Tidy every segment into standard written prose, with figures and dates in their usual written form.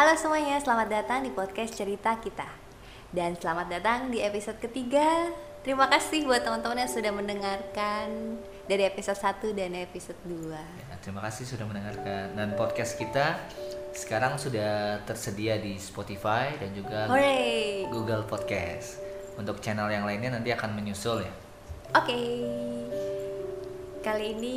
Halo semuanya, selamat datang di podcast Cerita Kita. Dan selamat datang di episode ketiga. Terima kasih buat teman-teman yang sudah mendengarkan dari episode 1 dan episode 2. Ya, terima kasih sudah mendengarkan. Dan podcast kita sekarang sudah tersedia di Spotify dan juga Hooray! Google Podcast. Untuk channel yang lainnya nanti akan menyusul ya. Oke. Kali ini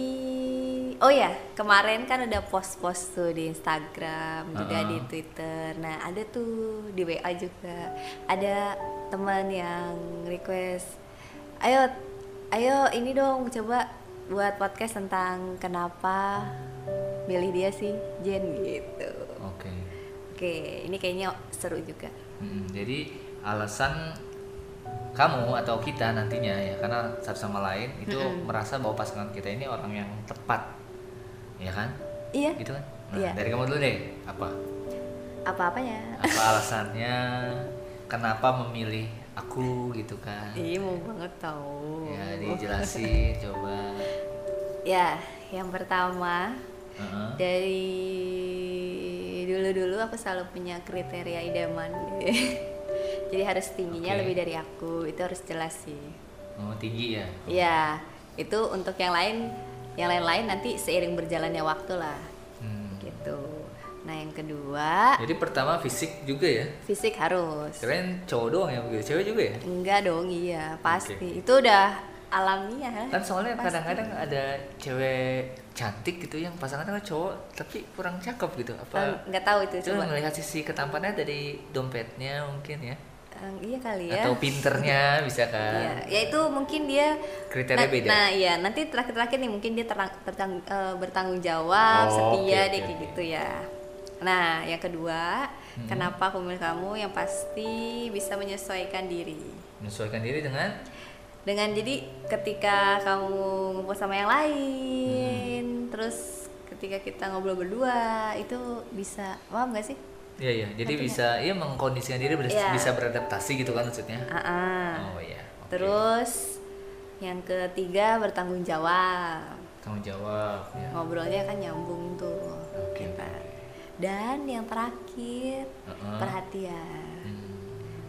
kemarin kan udah post-post tuh di Instagram, juga di Twitter. Nah, ada tuh di WA juga. Ada teman yang request, "Ayo ini dong, coba buat podcast tentang kenapa milih dia sih, Jen," gitu. Oke, ini kayaknya seru juga. Jadi alasan kamu atau kita nantinya ya, karena satu sama lain itu merasa bahwa pasangan kita ini orang yang tepat, ya kan? Iya. Gitu kan? Nah, iya. Dari kamu dulu deh, apa-apanya? Apa alasannya? Kenapa memilih aku gitu kan? Iya, mau banget tahu. Ya, dijelasin coba. Ya, yang pertama dari dulu aku selalu punya kriteria idaman. Jadi harus tingginya lebih dari aku, itu harus jelas sih. Oh, tinggi ya? Iya, itu untuk yang lain nanti seiring berjalannya waktu lah, gitu. Nah, yang kedua. Jadi pertama fisik juga ya? Fisik harus. Keren cowok doang ya, cewek juga ya? Enggak dong, iya pasti. Itu udah alamiah. Kan soalnya pasti. Kadang-kadang ada cewek cantik gitu yang pasangannya cowok tapi kurang cakep gitu. Apa? Enggak tahu itu. Cuma melihat sisi ketampannya dari dompetnya mungkin ya. Iya kali ya. Atau pinternya bisa kan? Ya itu mungkin dia kriteria beda. Nah iya, nanti terakhir nih mungkin dia bertanggung jawab, setia deh gitu ya. Nah yang kedua, kenapa aku memilih kamu, yang pasti bisa menyesuaikan diri. Menyesuaikan diri dengan jadi ketika kamu ngumpul sama yang lain, terus ketika kita ngobrol berdua itu bisa, paham nggak sih? Iya, jadi artinya bisa mengkondisikan diri, bisa beradaptasi gitu kan maksudnya. Oh iya. Okay. Terus yang ketiga bertanggung jawab. Tanggung jawab. Ya. Ngobrolnya kan nyambung tuh. Oke. Dan yang terakhir perhatian.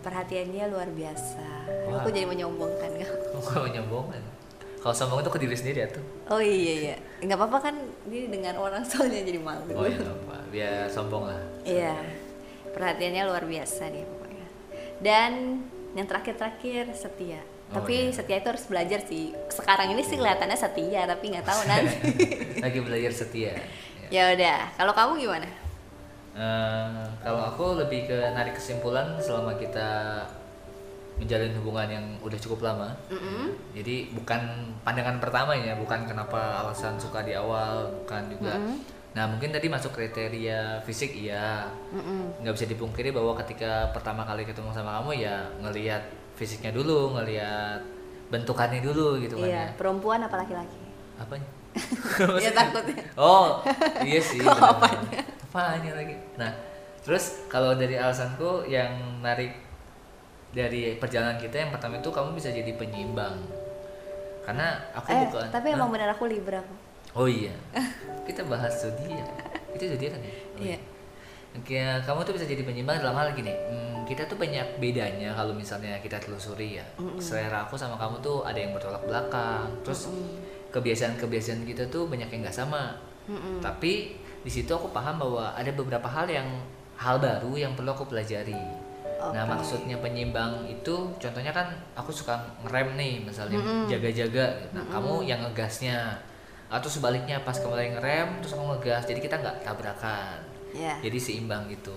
Perhatiannya luar biasa. Wow. Aku jadi menyombongkan kan? Aku menyombongkan. Kalau sombong itu ke diri sendiri ya tuh. Oh iya. Enggak apa-apa kan dia dengar orang soalnya jadi malu. Oh iya, enggak apa. Biar sombong lah. Iya. Perhatiannya luar biasa nih pokoknya. Dan yang terakhir setia. Tapi setia itu harus belajar sih. Sekarang ini sih kelihatannya setia, tapi enggak tahu nanti. Lagi belajar setia. Ya udah, kalau kamu gimana? Kalau aku lebih ke narik kesimpulan selama kita menjalin hubungan yang udah cukup lama. Jadi bukan pandangan pertama ya, bukan kenapa alasan suka di awal, bukan juga. Nah mungkin tadi masuk kriteria fisik iya, nggak bisa dipungkiri bahwa ketika pertama kali ketemu sama kamu ya ngelihat fisiknya dulu, ngelihat bentukannya dulu gitu kan. Iya, perempuan apa laki-laki? Apanya? Ya takutnya. Oh iya sih. Kok apanya? Apanya lagi? Nah terus kalau dari alasanku yang narik dari perjalanan kita yang pertama itu kamu bisa jadi penyeimbang. Karena aku bukan. Tapi emang benar aku Libra. Oh iya. Kita bahas zodiak. Itu zodiak kan ya? Iya. Kamu tuh bisa jadi penyeimbang dalam hal gini. Kita tuh banyak bedanya kalau misalnya kita telusuri ya. Selera aku sama kamu tuh ada yang bertolak belakang. Terus kebiasaan-kebiasaan kita tuh banyak yang enggak sama. Tapi di situ aku paham bahwa ada beberapa hal baru yang perlu aku pelajari. Nah maksudnya penyeimbang itu contohnya kan aku suka ngerem nih misalnya, jaga-jaga. Nah kamu yang ngegasnya, atau sebaliknya pas kamu lagi ngerem terus kamu ngegas, jadi kita nggak tabrakan. Jadi seimbang gitu.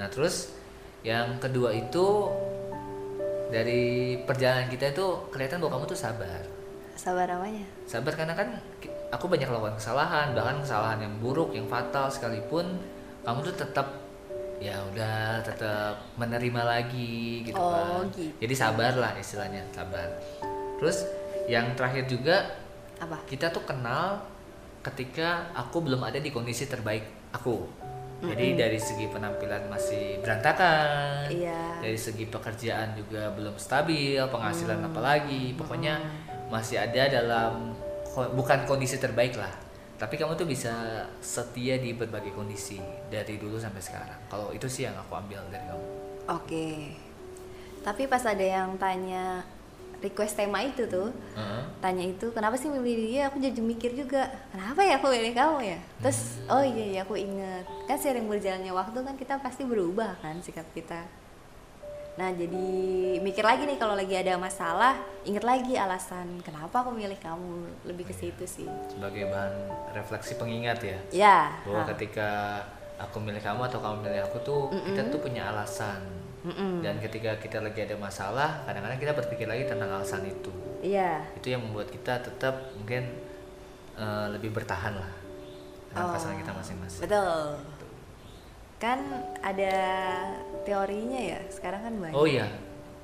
Nah terus yang kedua itu dari perjalanan kita itu kelihatan bahwa kamu tuh sabar namanya. Sabar karena kan aku banyak lakukan kesalahan, bahkan kesalahan yang buruk, yang fatal sekalipun kamu tuh tetap menerima lagi gitu kan. Gitu. Jadi sabarlah istilahnya, sabar. Terus yang terakhir juga apa? Kita tuh kenal ketika aku belum ada di kondisi terbaik aku. Jadi dari segi penampilan masih berantakan. Dari segi pekerjaan juga belum stabil, penghasilan apalagi, pokoknya masih ada dalam bukan kondisi terbaik lah. Tapi kamu tuh bisa setia di berbagai kondisi dari dulu sampai sekarang. Kalau itu sih yang aku ambil dari kamu. Oke. Tapi pas ada yang tanya request tema itu tuh, tanya itu kenapa sih memilih dia, aku jadi mikir juga kenapa ya aku pilih kamu ya. Terus oh iya aku inget kan sering berjalannya waktu kan kita pasti berubah kan sikap kita. Nah jadi mikir lagi nih kalau lagi ada masalah, inget lagi alasan kenapa aku milih kamu, lebih ke situ sih. Sebagai bahan refleksi pengingat ya. Iya. Bahwa ketika aku milih kamu atau kamu milih aku tuh kita tuh punya alasan. Dan ketika kita lagi ada masalah, kadang-kadang kita berpikir lagi tentang alasan itu. Iya. Itu yang membuat kita tetap mungkin lebih bertahan lah dengan pasangan kita masing-masing. Betul. Kan ada teorinya ya, sekarang kan banyak. Oh iya,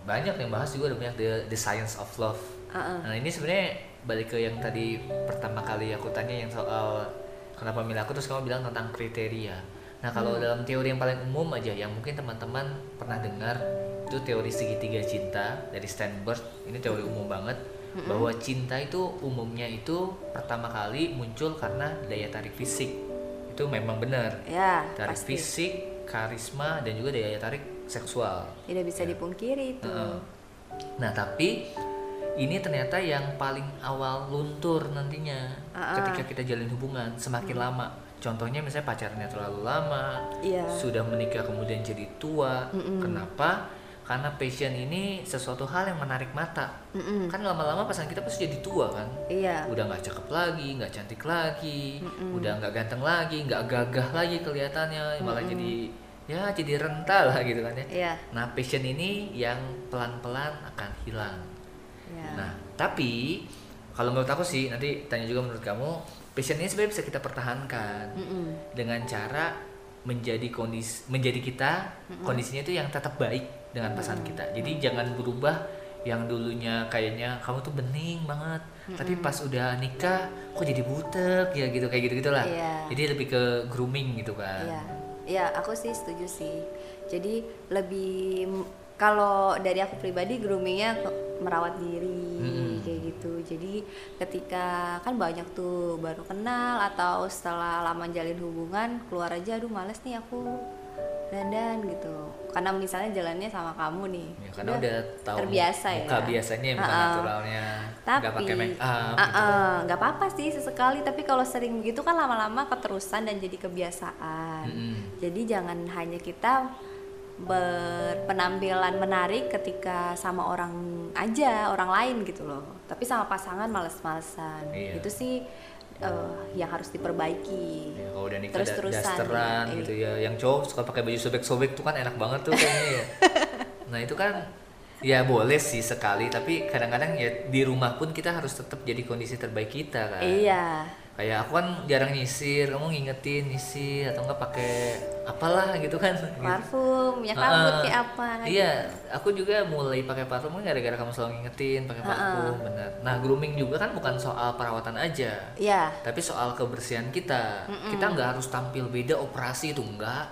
banyak yang bahas juga, ada banyak the science of love. Nah ini sebenarnya balik ke yang tadi pertama kali aku tanya yang soal kenapa milih aku, terus kamu bilang tentang kriteria. Nah kalau dalam teori yang paling umum aja, yang mungkin teman-teman pernah dengar, itu teori segitiga cinta dari Sternberg. Ini teori umum banget, bahwa cinta itu umumnya itu pertama kali muncul karena daya tarik fisik. Itu memang benar ya, tarik pasti. Fisik, karisma, dan juga daya tarik seksual tidak bisa dipungkiri itu. Nah tapi ini ternyata yang paling awal luntur nantinya ketika kita jalin hubungan semakin lama. Contohnya misalnya pacarnya terlalu lama, sudah menikah kemudian jadi tua. Kenapa? Karena passion ini sesuatu hal yang menarik mata. Kan lama-lama pasangan kita pasti jadi tua kan. Iya. Udah gak cakep lagi, gak cantik lagi, udah gak ganteng lagi, gak gagah lagi kelihatannya, malah jadi renta lah gitu kan ya. Iya. Nah passion ini yang pelan-pelan akan hilang. Iya. Nah tapi kalau menurut aku sih, nanti tanya juga menurut kamu, passion ini sebenarnya bisa kita pertahankan dengan cara menjadi kita kondisinya itu yang tetap baik dengan pasangan kita. Jadi jangan berubah yang dulunya kayaknya kamu tuh bening banget, tapi pas udah nikah kok jadi butek ya gitu, kayak gitu-gitulah. Jadi lebih ke grooming gitu kan. Iya, aku sih setuju sih. Jadi lebih kalau dari aku pribadi groomingnya merawat diri kayak gitu. Jadi ketika kan banyak tuh baru kenal atau setelah lama jalin hubungan keluar aja, aduh males nih aku dandan gitu, karena misalnya jalannya sama kamu nih ya, karena udah terbiasa ya muka biasanya yang bukan naturalnya, nggak pakai make up nggak gitu. Apa-apa sih sesekali, tapi kalau sering begitu kan lama-lama keterusan dan jadi kebiasaan. Jadi jangan hanya kita berpenampilan menarik ketika sama orang aja, orang lain gitu loh, tapi sama pasangan males-malesan. Itu sih yang harus diperbaiki. Ya, kalau udah nikah dasteran gitu ya. Yang cowok suka pakai baju sobek-sobek tuh kan enak banget tuh kayaknya ya. Nah itu kan ya boleh sih sekali, tapi kadang-kadang ya di rumah pun kita harus tetap jadi kondisi terbaik kita kan. Iya. Kayak aku kan jarang nyisir, kamu ngingetin nyisir atau enggak pakai apalah gitu kan. Parfum, minyak rambut kayak apa. Iya, aku juga mulai pakai parfum kan gara-gara kamu selalu ngingetin pakai parfum, benar. Nah, grooming juga kan bukan soal perawatan aja. Iya. Tapi soal kebersihan kita. Kita enggak harus tampil beda operasi itu enggak.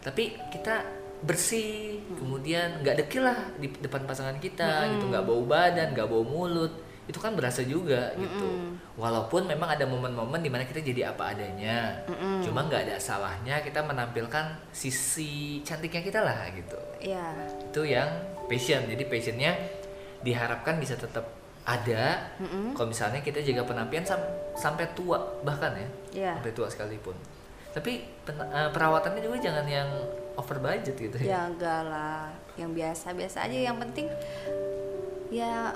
Tapi kita bersih, kemudian enggak dekil lah di depan pasangan kita, gitu, enggak bau badan, enggak bau mulut. Itu kan berasa juga gitu. Walaupun memang ada momen-momen dimana kita jadi apa adanya, cuma nggak ada salahnya kita menampilkan sisi cantiknya kita lah gitu. Yeah. Itu yang passion. Jadi passionnya diharapkan bisa tetap ada. Kalau misalnya kita jaga penampilan sampai tua bahkan ya, sampai tua sekalipun. Tapi perawatannya juga jangan yang over budget gitu ya. Ya enggak lah, yang biasa-biasa aja. Yang penting ya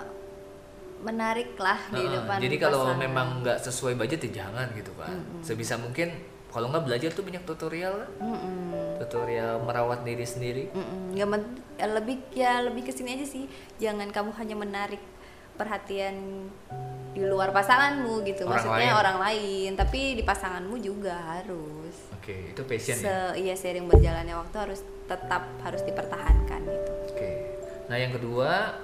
menarik lah di depan. Jadi kalau memang nggak sesuai budget ya jangan gitu kan. Sebisa mungkin kalau nggak belajar tuh banyak tutorial, tutorial merawat diri sendiri. Nggak lebih kesini aja sih. Jangan kamu hanya menarik perhatian di luar pasanganmu gitu, maksudnya orang lain, tapi di pasanganmu juga harus. Oke, itu passion ya. Iya, sering berjalannya waktu harus tetap harus dipertahankan gitu. Oke. Nah yang kedua,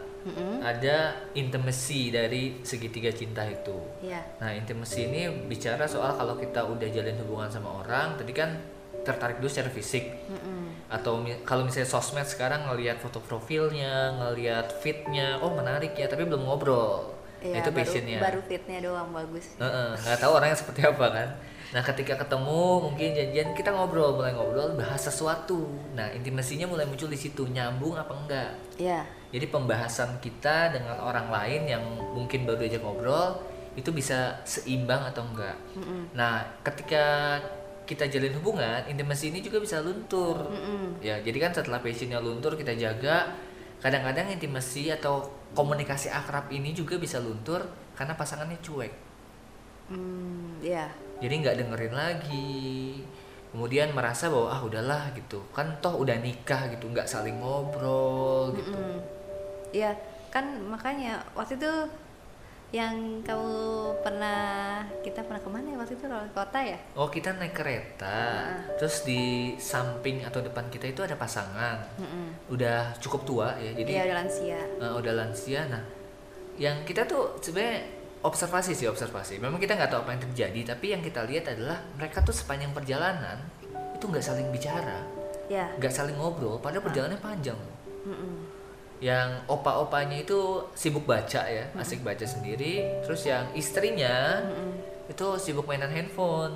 ada intimacy dari segitiga cinta itu. Yeah. Nah intimacy ini bicara soal kalau kita udah jalin hubungan sama orang, tadi kan tertarik dulu secara fisik. Atau kalau misalnya sosmed sekarang ngelihat foto profilnya, ngelihat feednya, oh menarik ya, tapi belum ngobrol. ya, itu passionnya. Baru fitnya doang bagus. Nggak tahu orangnya seperti apa kan. Nah ketika ketemu mungkin janjian kita ngobrol, mulai ngobrol bahas sesuatu. Nah intimasinya mulai muncul di situ, nyambung apa enggak. Iya. Jadi pembahasan kita dengan orang lain yang mungkin baru diajak ngobrol itu bisa seimbang atau enggak. Nah ketika kita jalin hubungan, intimasi ini juga bisa luntur. Ya jadi kan setelah passionnya luntur kita jaga, kadang-kadang intimasi atau komunikasi akrab ini juga bisa luntur karena pasangannya cuek. Iya. Jadi nggak dengerin lagi, kemudian merasa bahwa ah udahlah gitu, kan toh udah nikah gitu, nggak saling ngobrol gitu. Iya, kan makanya waktu itu yang kamu pernah, kita pernah kemana ya waktu itu, roller kota ya? Oh kita naik kereta, terus di samping atau depan kita itu ada pasangan, udah cukup tua ya, jadi ya, udah lansia. Nah, yang kita tuh sebenarnya observasi. Memang kita nggak tahu apa yang terjadi, tapi yang kita lihat adalah mereka tuh sepanjang perjalanan itu nggak saling bicara, nggak saling ngobrol. Padahal perjalanannya panjang. Yang opa-opanya itu sibuk baca ya, asik baca sendiri. Terus yang istrinya itu sibuk mainan handphone.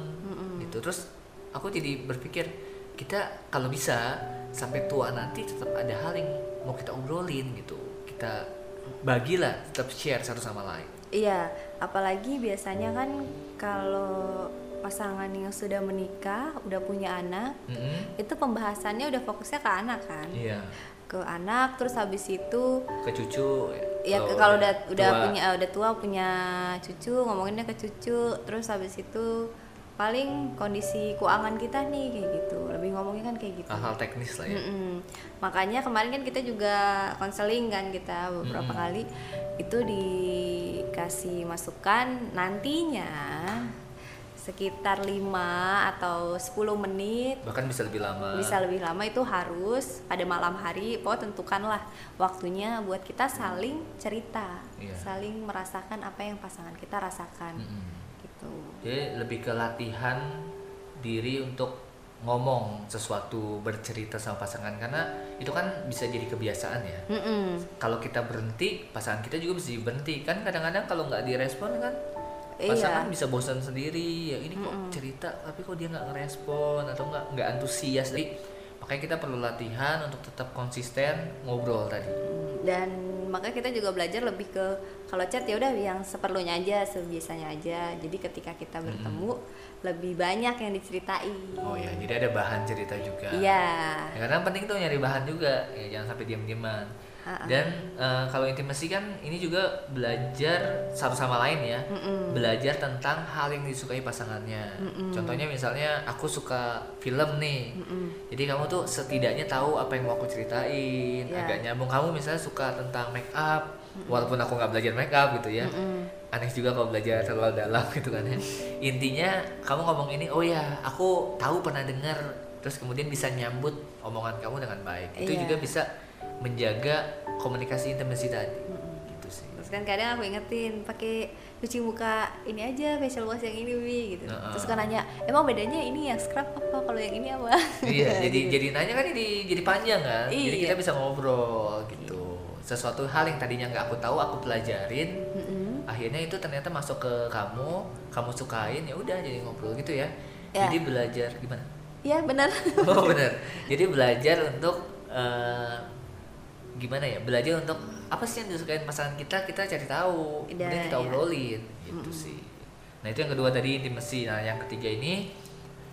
Gitu. Terus aku jadi berpikir kita kalau bisa sampai tua nanti tetap ada hal yang mau kita obrolin gitu. Kita bagilah, tetap share satu sama lain. Iya, apalagi biasanya kan kalau pasangan yang sudah menikah, udah punya anak, itu pembahasannya udah fokusnya ke anak kan. Iya. Ke anak, terus habis itu ke cucu. Ya kalau udah tua punya cucu, ngomonginnya ke cucu, terus habis itu paling kondisi keuangan kita nih kayak gitu, lebih ngomongnya kan kayak gitu. Hal teknis lah ya. Makanya kemarin kan kita juga konseling kan kita beberapa kali itu dikasih masukan nantinya sekitar 5 atau 10 menit. Bahkan bisa lebih lama. Bisa lebih lama itu harus pada malam hari, pokoknya tentukanlah waktunya buat kita saling cerita, saling merasakan apa yang pasangan kita rasakan. Jadi lebih ke latihan diri untuk ngomong sesuatu, bercerita sama pasangan, karena itu kan bisa jadi kebiasaan ya. Kalau kita berhenti, pasangan kita juga bisa berhenti kan. Kadang-kadang kalau nggak direspon kan pasangan bisa bosan sendiri ya, ini kok cerita tapi kok dia nggak ngerespon atau nggak antusias. Jadi makanya kita perlu latihan untuk tetap konsisten ngobrol tadi. Dan makanya kita juga belajar lebih ke kalau chat ya udah yang seperlunya aja, sebiasanya aja. Jadi ketika kita bertemu lebih banyak yang diceritain. Oh ya, jadi ada bahan cerita juga. Iya. Ya, karena penting tuh nyari bahan juga, ya jangan sampai diam-diaman. Dan kalau intimasi kan ini juga belajar satu sama lain ya. Belajar tentang hal yang disukai pasangannya. Contohnya misalnya aku suka film nih. Jadi kamu tuh setidaknya tahu apa yang mau aku ceritain. Agak nyambung. Kamu misalnya suka tentang make up. Walaupun aku nggak belajar makeup gitu ya, aneh juga kalau belajar terlalu dalam gitu kan ya. Intinya kamu ngomong ini, oh ya aku tahu pernah dengar, terus kemudian bisa nyambut omongan kamu dengan baik. Itu juga bisa menjaga komunikasi intimasi tadi. Gitu sih. Terus kan kadang aku ingetin pakai cuci muka ini aja, facial wash yang ini gitu. Terus kan nanya, emang bedanya ini yang scrub apa, kalau yang ini apa? Iya, jadi nanya kan ini jadi panjang kan. Jadi kita bisa ngobrol gitu. Sesuatu hal yang tadinya nggak aku tahu aku pelajarin, akhirnya itu ternyata masuk ke kamu sukain, ya udah jadi ngobrol gitu ya. Jadi belajar gimana? Ya benar. Oh benar. Jadi belajar untuk gimana ya? Belajar untuk apa sih yang disukain pasangan kita, kita cari tahu, kemudian kita obrolin gitu sih. Nah itu yang kedua tadi intimasi. Nah yang ketiga ini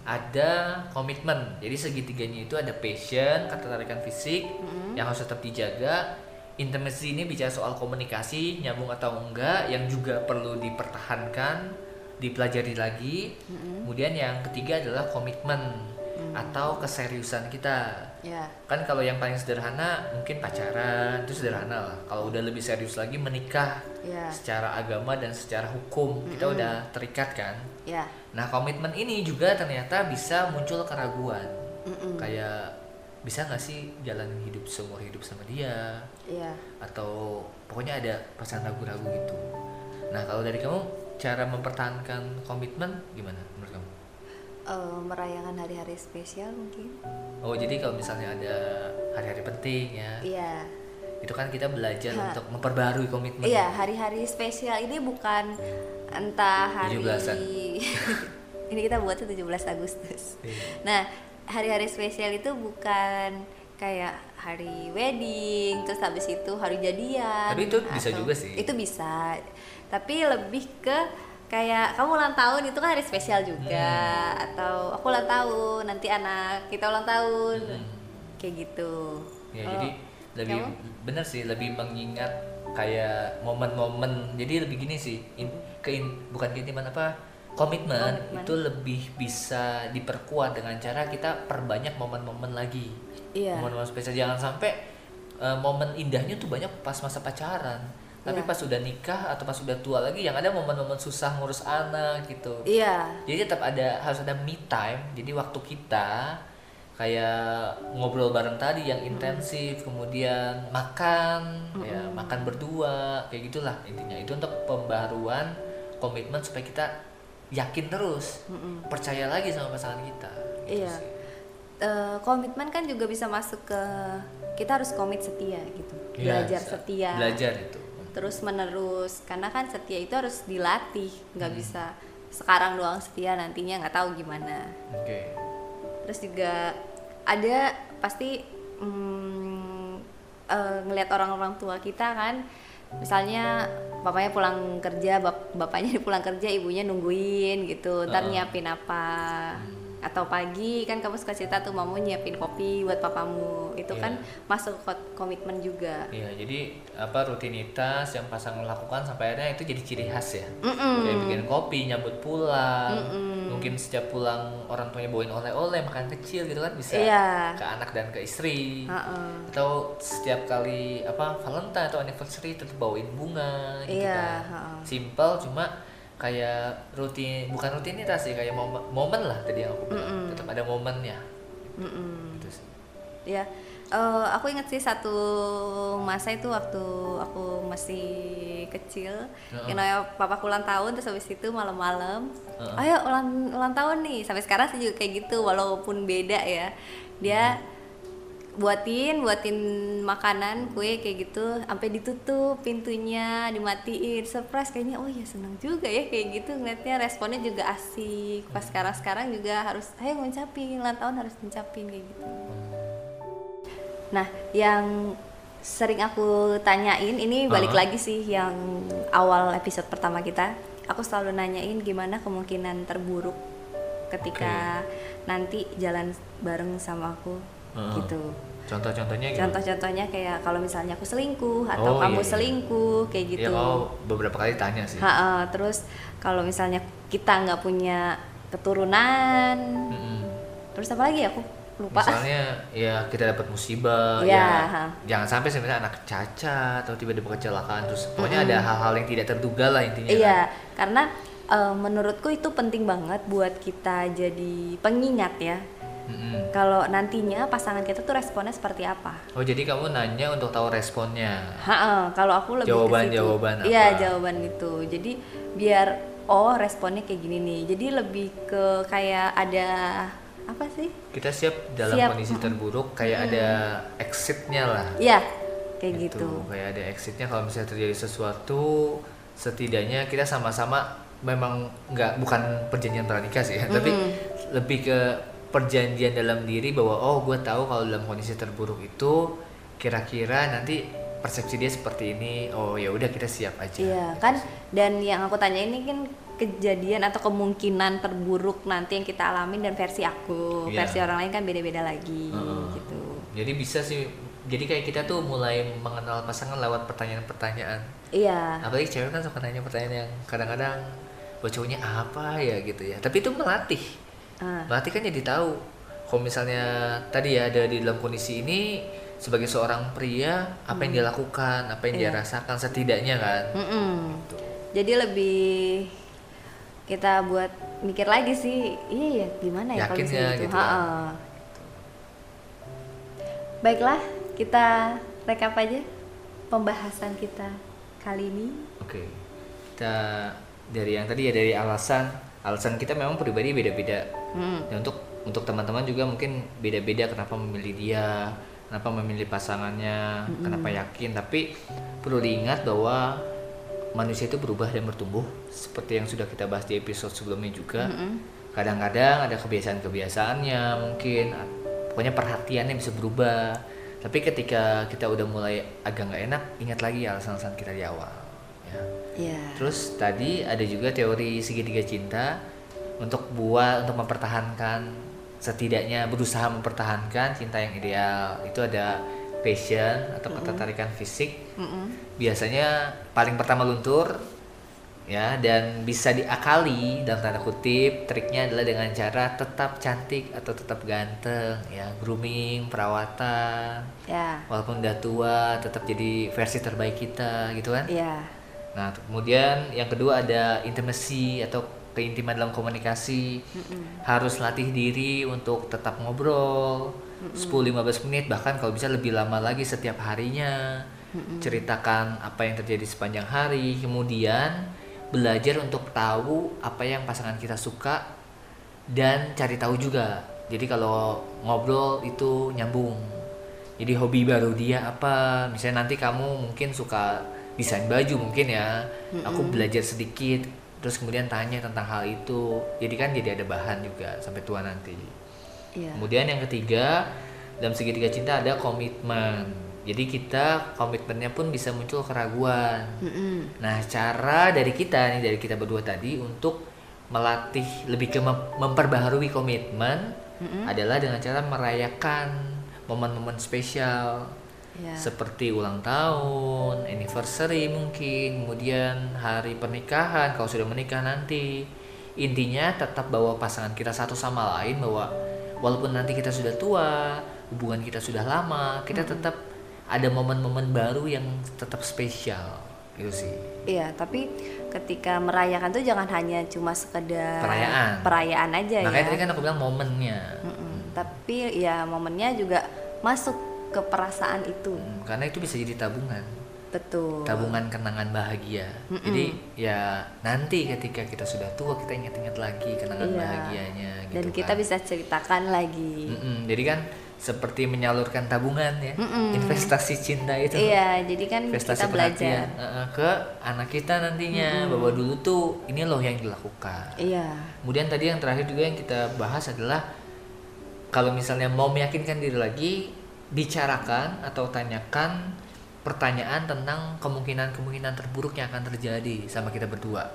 ada komitmen. Jadi segitiganya itu ada passion, ketertarikan fisik yang harus tetap dijaga. Intimasi ini bicara soal komunikasi, nyambung atau enggak, yang juga perlu dipertahankan, dipelajari lagi. Kemudian yang ketiga adalah komitmen atau keseriusan kita. Kan kalau yang paling sederhana mungkin pacaran, itu sederhana lah. Kalau udah lebih serius lagi menikah, secara agama dan secara hukum kita udah terikat kan. Nah komitmen ini juga ternyata bisa muncul keraguan, kayak bisa nggak sih jalanin hidup seumur hidup sama dia, atau pokoknya ada pasangan ragu-ragu gitu. Nah kalau dari kamu cara mempertahankan komitmen gimana menurut kamu? Merayakan hari-hari spesial mungkin. Oh jadi kalau misalnya ada hari-hari penting ya, itu kan kita belajar untuk memperbarui komitmen. Iya, hari-hari spesial ini bukan entah hari 17-an. Ini kita buatnya 17 Agustus. Iya. Nah, hari-hari spesial itu bukan kayak hari wedding, terus habis itu hari jadian. Tapi itu bisa juga sih. Itu bisa. Tapi lebih ke kayak kamu ulang tahun itu kan hari spesial juga, atau aku ulang tahun, nanti anak kita ulang tahun. Kayak gitu. Ya, jadi lebih bener sih, lebih mengingat kayak momen-momen. Jadi lebih gini sih, komitmen itu lebih bisa diperkuat dengan cara kita perbanyak momen-momen lagi. Iya. Momen-momen spesial, jangan sampai momen indahnya tuh banyak pas masa pacaran. Tapi pas sudah nikah atau pas sudah tua lagi, yang ada momen-momen susah ngurus anak gitu. Iya. Jadi tetap harus ada me time. Jadi waktu kita kayak ngobrol bareng tadi yang intensif, kemudian makan, ya makan berdua, kayak gitulah intinya. Itu untuk pembaruan komitmen supaya kita yakin terus, percaya lagi sama pasangan kita. Gitu iya. Komitmen kan juga bisa masuk ke kita harus komit setia gitu. Belajar setia. Belajar itu. Terus menerus, karena kan setia itu harus dilatih, nggak bisa sekarang doang setia, nantinya nggak tahu gimana. Oke. Okay. Terus juga ada pasti ngelihat orang-orang tua kita kan, misalnya papanya pulang kerja, bapaknya pulang kerja, ibunya nungguin gitu, ntar nyiapin apa. Atau pagi kan kamu suka cerita tuh mamu nyiapin kopi buat papamu, itu kan masuk komitmen juga. Iya, jadi apa rutinitas yang pasangan lakukan sampai akhirnya itu jadi ciri khas ya. Kayak bikin kopi, nyambut pulang, mungkin setiap pulang orang tuanya bawain oleh-oleh, makan kecil gitu kan bisa ke anak dan ke istri. Atau setiap kali apa Valentine atau anniversary tetap bawain bunga gitu kan. Simple cuma kayak rutin, bukan rutinitas sih, kayak momen lah tadi yang aku bilang, tetap ada momennya. Gitu sih. Ya, aku ingat sih satu masa itu waktu aku masih kecil, yang namanya papaku ulang tahun, terus habis itu malam-malam, ayo ulang tahun nih, sampai sekarang sih juga kayak gitu, walaupun beda ya, dia buatin makanan, kue kayak gitu, sampai ditutup pintunya, dimatiin, surprise, kayaknya oh ya seneng juga ya kayak gitu ngeliatnya, responnya juga asik. Pas sekarang juga harus ayo ngucapin ulang tahun, harus ngucapin kayak gitu. Nah, yang sering aku tanyain ini balik lagi sih yang awal episode pertama kita, aku selalu nanyain gimana kemungkinan terburuk ketika nanti jalan bareng sama aku. Gitu. Contoh-contohnya gimana? Contoh-contohnya kayak kalau misalnya aku selingkuh atau kamu selingkuh kayak gitu. Iya, beberapa kali tanya sih. Terus kalau misalnya kita nggak punya keturunan, terus apa lagi aku lupa. Misalnya ya kita dapat musibah, jangan sampai sebenarnya anak cacat atau tiba-tiba kecelakaan, terus pokoknya ada hal-hal yang tidak terduga lah intinya. Iya, kan? Karena menurutku itu penting banget buat kita jadi pengingat ya. Kalau nantinya pasangan kita tuh responnya seperti apa? Oh, jadi kamu nanya untuk tahu responnya. Kalau aku lebih jawaban ke situ. Iya, jawaban itu. Jadi biar responnya kayak gini nih. Jadi lebih ke kayak ada apa sih? Kita siap dalam kondisi terburuk, kayak ada exitnya lah. Iya, kayak gitu. Kayak ada exitnya kalau misalnya terjadi sesuatu, setidaknya kita sama-sama memang bukan perjanjian pernikah sih, tapi lebih ke perjanjian dalam diri bahwa gue tahu kalau dalam kondisi terburuk itu kira-kira nanti persepsi dia seperti ini, oh ya udah kita siap aja. Iya kan, dan yang aku tanya ini kan kejadian atau kemungkinan terburuk nanti yang kita alamin, dan versi aku, versi orang lain kan beda-beda lagi gitu. Jadi bisa sih, jadi kayak kita tuh mulai mengenal pasangan lewat pertanyaan-pertanyaan. Iya. Apalagi cewek kan suka nanya pertanyaan yang kadang-kadang cowoknya apa ya gitu ya, tapi itu melatih. Berarti kan jadi tahu kalau misalnya tadi ya ada di dalam kondisi ini sebagai seorang pria apa yang dia lakukan, apa yang dia rasakan setidaknya kan. Gitu. Jadi lebih kita buat mikir lagi sih, iya gimana ya kalau gitu. Kan. Baiklah, kita rekap aja pembahasan kita kali ini. Oke. Kita dari yang tadi ya, dari alasan kita memang pribadi beda-beda. Nah, untuk teman-teman juga mungkin beda-beda kenapa memilih dia, kenapa memilih pasangannya, kenapa yakin. Tapi perlu diingat bahwa manusia itu berubah dan bertumbuh, seperti yang sudah kita bahas di episode sebelumnya juga. Kadang-kadang ada kebiasaan-kebiasaannya mungkin, pokoknya perhatiannya bisa berubah. Tapi ketika kita udah mulai agak nggak enak, ingat lagi alasan-alasan kita di awal. Terus tadi ada juga teori segitiga cinta untuk mempertahankan, setidaknya berusaha mempertahankan cinta yang ideal. Itu ada passion atau ketertarikan fisik, biasanya paling pertama luntur ya, dan bisa diakali dalam tanda kutip. Triknya adalah dengan cara tetap cantik atau tetap ganteng ya, grooming, perawatan, walaupun udah tua tetap jadi versi terbaik kita gitu kan. Nah, kemudian yang kedua ada intimacy atau keintiman dalam komunikasi. Harus latih diri untuk tetap ngobrol 10-15 menit, bahkan kalau bisa lebih lama lagi setiap harinya. Ceritakan apa yang terjadi sepanjang hari. Kemudian belajar untuk tahu apa yang pasangan kita suka dan cari tahu juga. Jadi kalau ngobrol itu nyambung. Jadi hobi baru dia apa? Misalnya nanti kamu mungkin suka desain baju mungkin ya, aku belajar sedikit, terus kemudian tanya tentang hal itu, jadi kan jadi ada bahan juga sampai tua nanti. Kemudian yang ketiga dalam segitiga cinta ada komitmen. Jadi kita komitmennya pun bisa muncul keraguan. Nah, cara dari kita berdua tadi untuk melatih lebih ke memperbaharui komitmen adalah dengan cara merayakan momen-momen spesial. Seperti ulang tahun, anniversary mungkin, kemudian hari pernikahan kalau sudah menikah nanti. Intinya tetap bawa pasangan kita satu sama lain, bahwa walaupun nanti kita sudah tua, hubungan kita sudah lama, kita tetap ada momen-momen baru yang tetap spesial gitu sih. Iya, tapi ketika merayakan tuh jangan hanya cuma sekedar perayaan aja. Makanya tadi kan aku bilang momennya. Tapi ya momennya juga masuk ke perasaan itu, karena itu bisa jadi tabungan. Betul. Tabungan kenangan bahagia. Jadi ya nanti ketika kita sudah tua kita ingat-ingat lagi kenangan bahagianya. Gitu. Dan kita bisa ceritakan lagi. Jadi kan seperti menyalurkan tabungan ya, investasi cinta itu. Jadi kan investasi kita belajar ke anak kita nantinya, bahwa dulu tuh ini loh yang dilakukan. Kemudian tadi yang terakhir juga yang kita bahas adalah kalau misalnya mau meyakinkan diri lagi, bicarakan atau tanyakan pertanyaan tentang kemungkinan-kemungkinan terburuk yang akan terjadi sama kita berdua.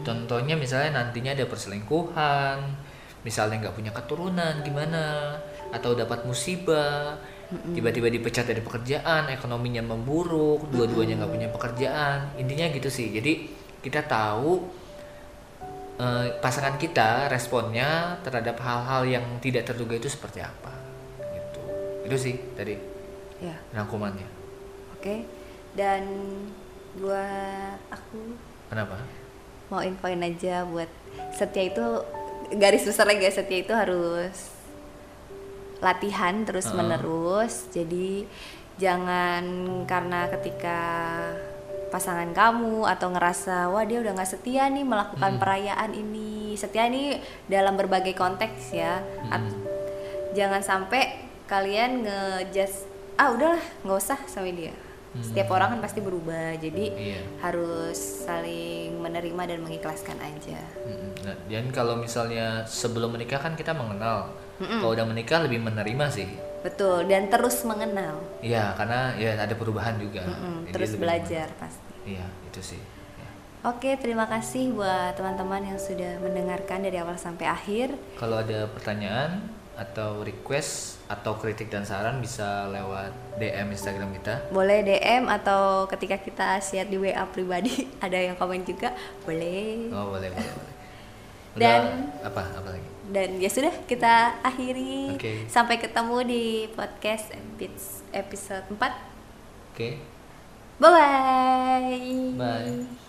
Contohnya misalnya nantinya ada perselingkuhan, misalnya nggak punya keturunan gimana, atau dapat musibah, tiba-tiba dipecat dari pekerjaan, ekonominya memburuk, dua-duanya nggak punya pekerjaan. Intinya gitu sih. Jadi kita tahu pasangan kita responnya terhadap hal-hal yang tidak terduga itu seperti apa. Itu sih tadi rangkumannya. Oke. Dan buat aku, kenapa? Mau infoin aja buat setia itu, garis besarnya guys, setia itu harus latihan terus menerus. Jadi jangan karena ketika pasangan kamu atau ngerasa wah dia udah nggak setia nih melakukan perayaan ini, setia ini dalam berbagai konteks ya. Jangan sampai kalian ngejudge, udahlah nggak usah sama dia. Setiap orang kan pasti berubah, jadi harus saling menerima dan mengikhlaskan aja. Nah, dan kalau misalnya sebelum menikah kan kita mengenal, kalau udah menikah lebih menerima sih. Betul, dan terus mengenal. Iya, karena ya ada perubahan juga. Terus belajar pasti. Iya, itu sih. Oke, terima kasih buat teman-teman yang sudah mendengarkan dari awal sampai akhir. Kalau ada pertanyaan atau request atau kritik dan saran bisa lewat DM Instagram kita. Boleh DM, atau ketika kita share di WA pribadi ada yang komen juga boleh. Oh, boleh. Udah, dan apa lagi? Dan ya sudah, kita akhiri. Sampai ketemu di podcast episode 4. Bye. Bye.